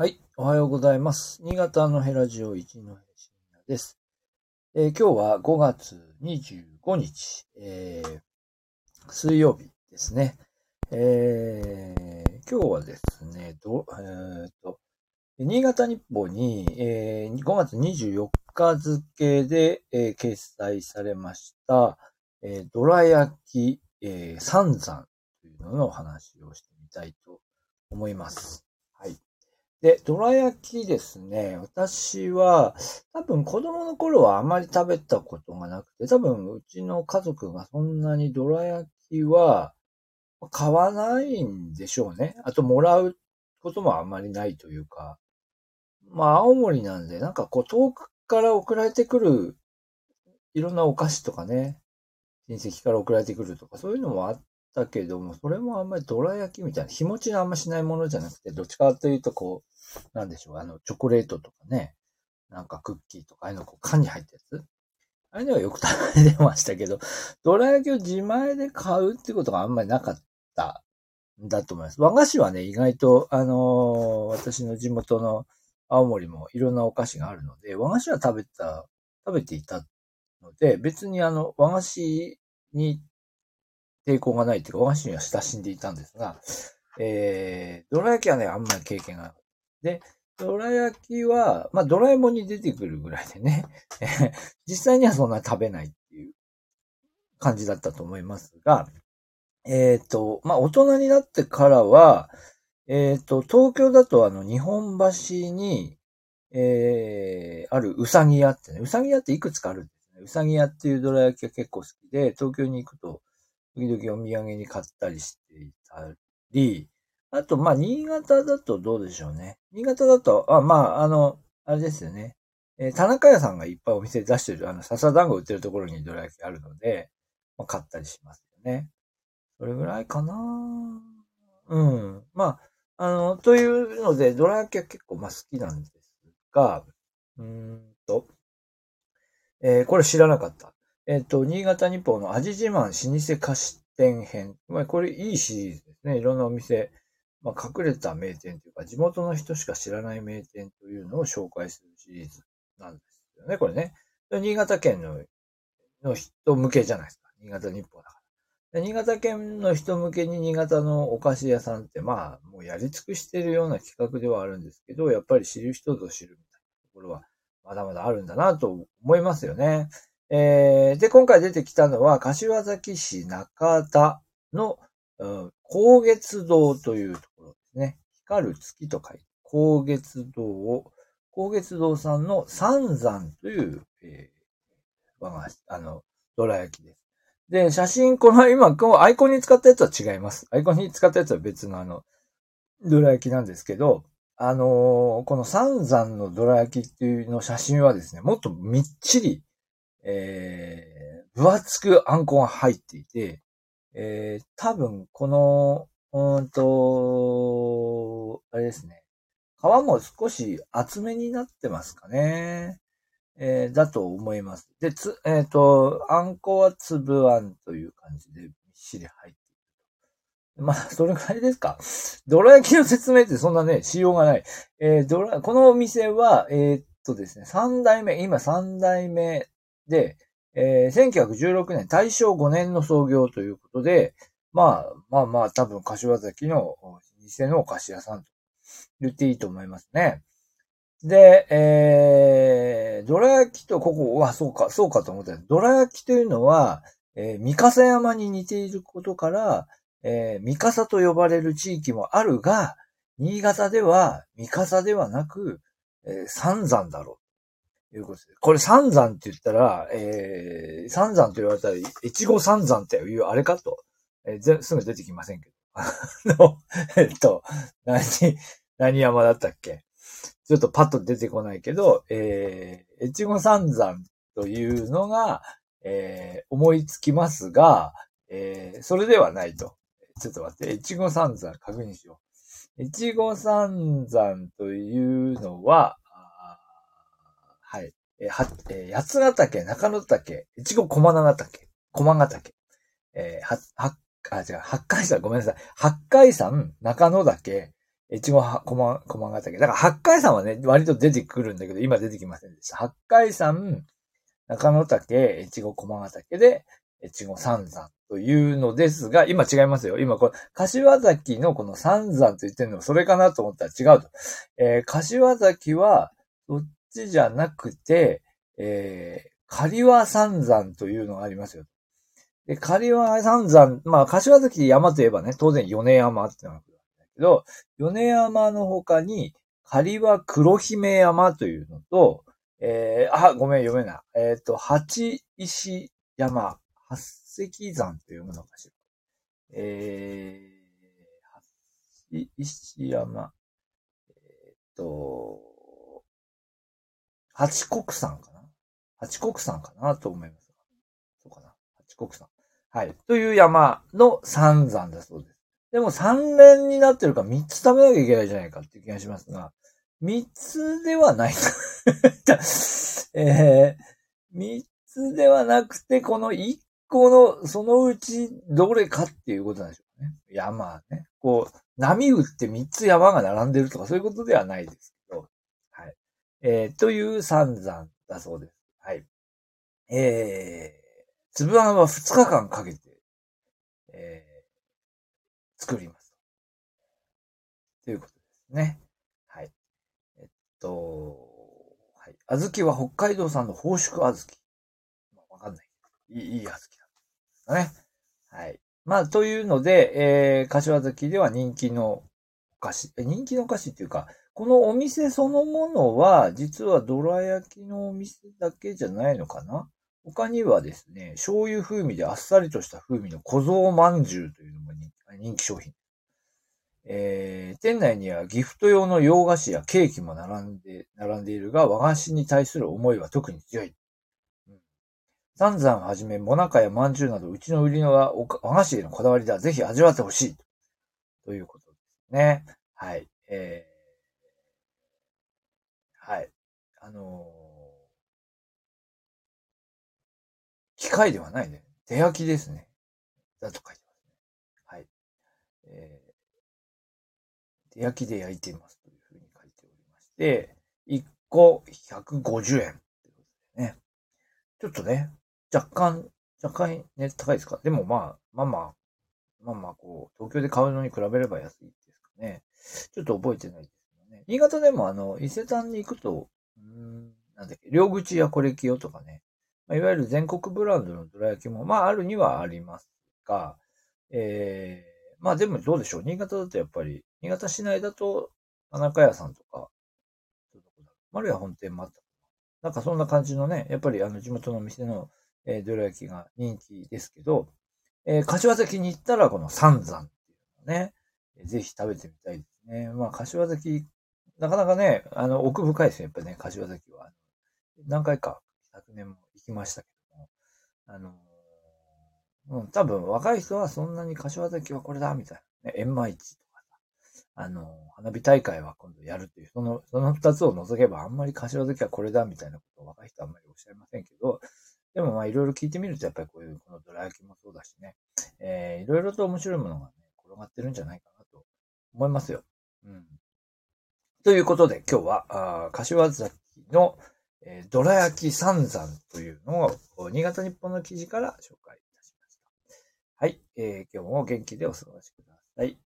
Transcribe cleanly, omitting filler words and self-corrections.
はい、おはようございます。新潟のヘラジオ一のヘシンナです。今日は5月25日、水曜日ですね。今日はですね、新潟日報に、5月24日付で、掲載されました、どら焼き、三山というののお話をしてみたいと思います。で、どら焼きですね。私は、多分子供の頃はあまり食べたことがなくて、多分うちの家族がそんなにどら焼きは買わないんでしょうね。あと、もらうこともあまりないというか。まあ、青森なんで、なんかこう、遠くから送られてくる、いろんなお菓子とかね、親戚から送られてくるとか、そういうのもあって、だけども、それもあんまりどら焼きみたいな、日持ちのあんましないものじゃなくて、どっちかというと、こう、なんでしょう、チョコレートとかね、なんかクッキーとか、ああいうの、こう、缶に入ったやつああいうのはよく食べてましたけど、どら焼きを自前で買うってことがあんまりなかったんだと思います。和菓子はね、意外と、私の地元の青森もいろんなお菓子があるので、和菓子は食べていたので、別に和菓子に、抵抗がないというか、和菓子には親しんでいたんですが、どら焼きはね、あんまり経験がない。で、どら焼きは、まあ、ドラえもんに出てくるぐらいでね、実際にはそんな食べないっていう感じだったと思いますが、まあ、大人になってからは、東京だと日本橋に、あるうさぎ屋ってね、うさぎ屋っていくつかあるんですね。うさぎ屋っていうどら焼きが結構好きで、東京に行くと、時々お土産に買ったりしていたり、あと、まあ、新潟だとどうでしょうね。新潟だと、あれですよね。田中屋さんがいっぱいお店出してる、笹団子売ってるところにどら焼きあるので、まあ、買ったりしますよね。それぐらいかな。うん。まあ、というので、どら焼きは結構、まあ、好きなんですが、これ知らなかった。新潟日報の味自慢老舗菓子店編。まあ、これいいシリーズですね。いろんなお店、まあ、隠れた名店というか、地元の人しか知らない名店というのを紹介するシリーズなんですよね。これね。新潟県の人向けじゃないですか。新潟日報だから。で、新潟県の人向けに新潟のお菓子屋さんって、まあ、もうやり尽くしているような企画ではあるんですけど、やっぱり知る人ぞ知るみたいなところは、まだまだあるんだなと思いますよね。で、今回出てきたのは、柏崎市中田の、光月堂というところですね。光る月と書いて、光月堂さんの三山という、和菓子、どら焼きです。で、写真、このアイコンに使ったやつは違います。アイコンに使ったやつは別のどら焼きなんですけど、この三山のどら焼きっていうの写真はですね、もっとみっちり、分厚くあんこが入っていて、多分この、あれですね。皮も少し厚めになってますかね。だと思います。で、あんこは粒あんという感じで、みっしり入っている。まあ、それぐらいですか。どら焼きの説明ってそんなね、しようがない。このお店は、ですね、3代目で、1916年、大正5年の創業ということで、まあ、多分、柏崎の店のお菓子屋さんと言っていいと思いますね。で、どら焼きと、そうかと思った。どら焼きというのは、三笠山に似ていることから、三笠と呼ばれる地域もあるが、新潟では三笠ではなく、三山だろう。いうことです。これ三山って言ったら、三山と言われたら、越後三山っていうあれかと、すぐ出てきませんけど。何山だったっけ？ちょっとパッと出てこないけど、越後三山というのが、思いつきますが、それではないと。ちょっと待って、越後三山確認しよう。越後三山というのは、はい。八ヶ岳、中野岳、越後駒ヶ岳。八海山、中野岳、越後駒ヶ岳。だから八海山はね、割と出てくるんだけど、今出てきませんでした。八海山、中野岳、越後駒ヶ岳で、越後三山というのですが、今違いますよ。今これ、柏崎のこの三山と言ってるのもそれかなと思ったら違うと。柏崎は、そっちじゃなくて、刈羽三山というのがありますよ。で、刈羽三山、まあ、柏崎山といえばね、当然米山ってのがあるんだけど、米山の他に、刈羽黒姫山というのと、ごめん、読めない。八石山、八石山って読むのかしら。八石山、八国山かなと思います。そうかな。八国山。はい。という山の三山だそうです。でも三連になってるから三つ食べなきゃいけないじゃないかっていう気がしますが、三つではない。三つではなくて、この一個の、そのうちどれかっていうことなんでしょうね。山ね。こう、波打って三つ山が並んでるとかそういうことではないですけど。はい。という三山だそうです。はい。つぶあんは2日間かけて、作ります。ということですね。はい。はい。小豆は北海道産の宝飾小豆。わかんない。いい小豆なんですかね。はい。まあ、というので、柏崎では人気のお菓子。人気のお菓子っていうか、このお店そのものは、実はどら焼きのお店だけじゃないのかな。他にはですね、醤油風味であっさりとした風味の小僧まんじゅうというのも人気商品。店内にはギフト用の洋菓子やケーキも並んでいるが、和菓子に対する思いは特に強い。三山をはじめ、もなかやまんじゅうなど、うちの売りのは和菓子へのこだわりだ。ぜひ味わってほしい。ということですね。はい。はい。機械ではないね。手焼きですね。だと書いてますね。はい。手焼きで焼いていますというふうに書いておりまして、1個150円ということでね。ちょっとね、若干ね、高いですか。でもまあ、こう、東京で買うのに比べれば安いですかね。ちょっと覚えてないですけどね。新潟でも伊勢丹に行くと、なんだっけ、両口やこれきよとかね。いわゆる全国ブランドのどら焼きも、まあ、あるにはありますが、まあ、でもどうでしょう。新潟だとやっぱり、新潟市内だと、田中屋さんとか、丸屋本店もあった。なんかそんな感じのね、やっぱり地元の店の、どら焼きが人気ですけど、柏崎に行ったらこの三山っていうのね、ぜひ食べてみたいですね。まあ、柏崎、なかなかね、奥深いですよ。やっぱりね、柏崎は。何回か、昨年も行きましたけども、多分若い人はそんなに柏崎はこれだ、みたいな。ね、円満市とかさ、花火大会は今度やるという、その二つを除けばあんまり柏崎はこれだ、みたいなことを若い人はあんまりおっしゃいませんけど、でもまあいろいろ聞いてみるとやっぱりこういう、このどら焼きもそうだしね、いろいろと面白いものがね、転がってるんじゃないかなと思いますよ。うん。ということで今日は、柏崎のどら焼き三山というのを、新潟日報の記事から紹介いたしました。はい、今日もお元気でお過ごしください。